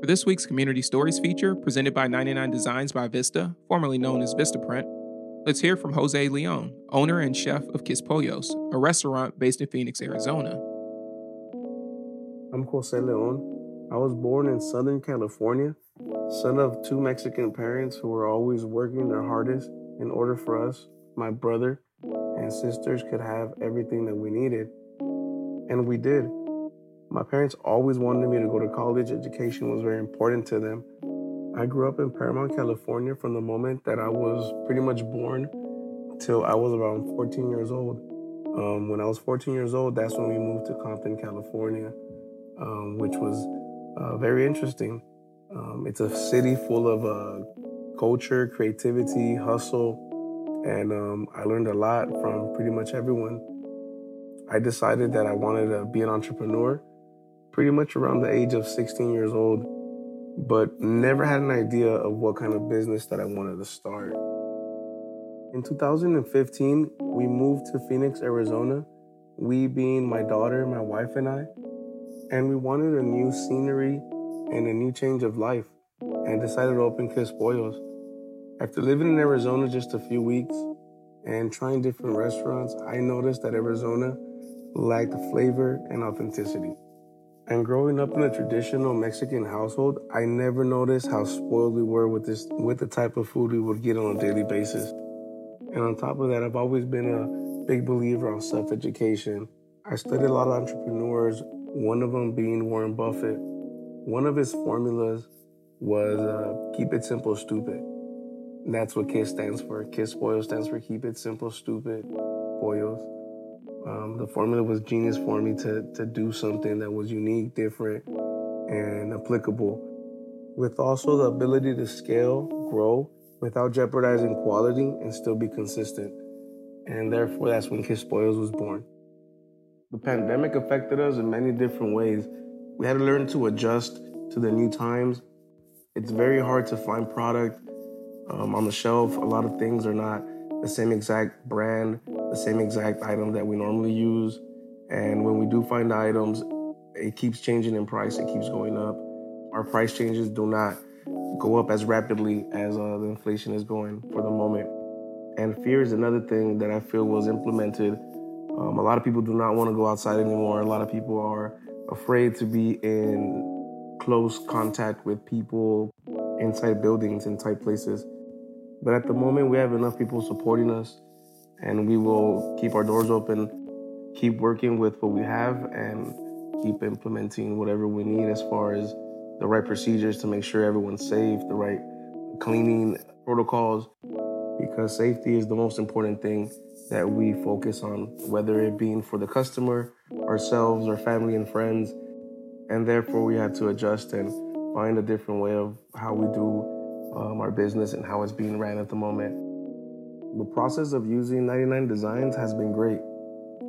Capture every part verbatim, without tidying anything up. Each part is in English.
For this week's Community Stories feature, presented by ninety-nine Designs by Vista, formerly known as VistaPrint, let's hear from Jose Leon, owner and chef of Kiss Pollos, a restaurant based in Phoenix, Arizona. I'm Jose Leon. I was born in Southern California, son of two Mexican parents who were always working their hardest in order for us, my brother and sisters, could have everything that we needed. And we did. My parents always wanted me to go to college. Education was very important to them. I grew up in Paramount, California from the moment that I was pretty much born till I was around fourteen years old. Um, when I was fourteen years old, that's when we moved to Compton, California, um, which was uh, very interesting. Um, it's a city full of uh, culture, creativity, hustle, and um, I learned a lot from pretty much everyone. I decided that I wanted to be an entrepreneur pretty much around the age of sixteen years old, but never had an idea of what kind of business that I wanted to start. In two thousand fifteen, we moved to Phoenix, Arizona, we being my daughter, my wife, and I, and we wanted a new scenery and a new change of life, and decided to open Kiss Pollos. After living in Arizona just a few weeks and trying different restaurants, I noticed that Arizona lacked flavor and authenticity. And growing up in a traditional Mexican household, I never noticed how spoiled we were with this, with the type of food we would get on a daily basis. And on top of that, I've always been a big believer on self-education. I studied a lot of entrepreneurs, one of them being Warren Buffett. One of his formulas was uh, keep it simple, stupid. And that's what KISS stands for. KISS Pollos stands for keep it simple, stupid, pollos. Um, the formula was genius for me to, to do something that was unique, different, and applicable, with also the ability to scale, grow, without jeopardizing quality and still be consistent. And therefore, that's when Kiss Pollos was born. The pandemic affected us in many different ways. We had to learn to adjust to the new times. It's very hard to find product um, on the shelf. A lot of things are not the same exact brand, the same exact item that we normally use. And when we do find items, it keeps changing in price, it keeps going up. Our price changes do not go up as rapidly as uh, the inflation is going for the moment. And fear is another thing that I feel was implemented. Um, a lot of people do not want to go outside anymore. A lot of people are afraid to be in close contact with people inside buildings, inside places. But at the moment, we have enough people supporting us, and we will keep our doors open, keep working with what we have, and keep implementing whatever we need as far as the right procedures to make sure everyone's safe, the right cleaning protocols, because safety is the most important thing that we focus on, whether it being for the customer, ourselves, our family and friends. And therefore, we have to adjust and find a different way of how we do Um, our business and how it's being ran at the moment. The process of using ninety-nine Designs has been great.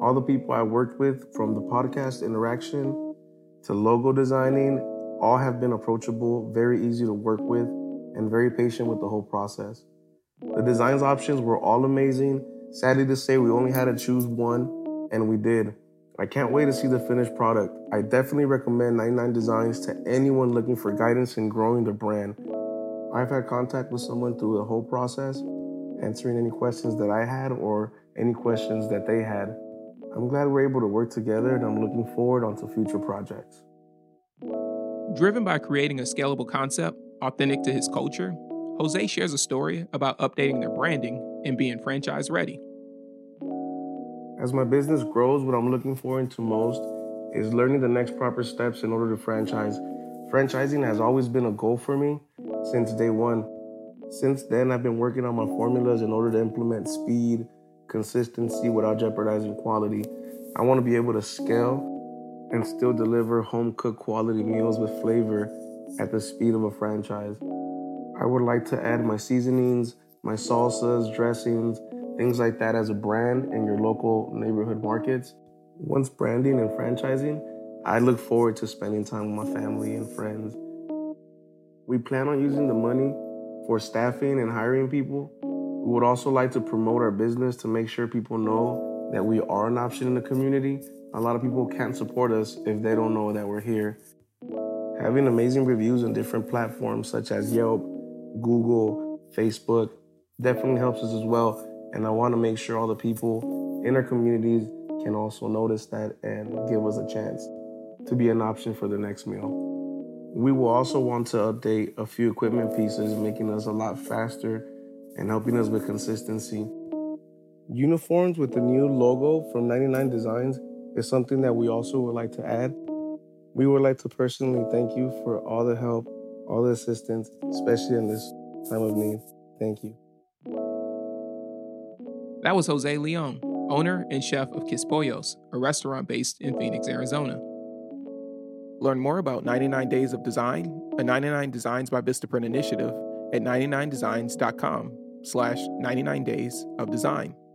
All the people I worked with, from the podcast interaction to logo designing, all have been approachable, very easy to work with, and very patient with the whole process. The designs options were all amazing. Sadly to say, we only had to choose one, and we did. I can't wait to see the finished product. I definitely recommend ninety-nine Designs to anyone looking for guidance in growing their brand. I've had contact with someone through the whole process, answering any questions that I had or any questions that they had. I'm glad we're able to work together, and I'm looking forward onto future projects. Driven by creating a scalable concept authentic to his culture, Jose shares a story about updating their branding and being franchise ready. As my business grows, what I'm looking forward to most is learning the next proper steps in order to franchise. Franchising has always been a goal for me since day one. Since then, I've been working on my formulas in order to implement speed, consistency without jeopardizing quality. I want to be able to scale and still deliver home-cooked quality meals with flavor at the speed of a franchise. I would like to add my seasonings, my salsas, dressings, things like that as a brand in your local neighborhood markets. Once branding and franchising, I look forward to spending time with my family and friends. We plan on using the money for staffing and hiring people. We would also like to promote our business to make sure people know that we are an option in the community. A lot of people can't support us if they don't know that we're here. Having amazing reviews on different platforms such as Yelp, Google, Facebook definitely helps us as well. And I want to make sure all the people in our communities can also notice that and give us a chance to be an option for their next meal. We will also want to update a few equipment pieces, making us a lot faster and helping us with consistency. Uniforms with the new logo from ninety-nine Designs is something that we also would like to add. We would like to personally thank you for all the help, all the assistance, especially in this time of need. Thank you. That was Jose Leon, owner and chef of Kiss Pollos, a restaurant based in Phoenix, Arizona. Learn more about ninety-nine Days of Design, a ninety-nine Designs by VistaPrint initiative at ninety-nine designs dot com slash ninety-nine days of design.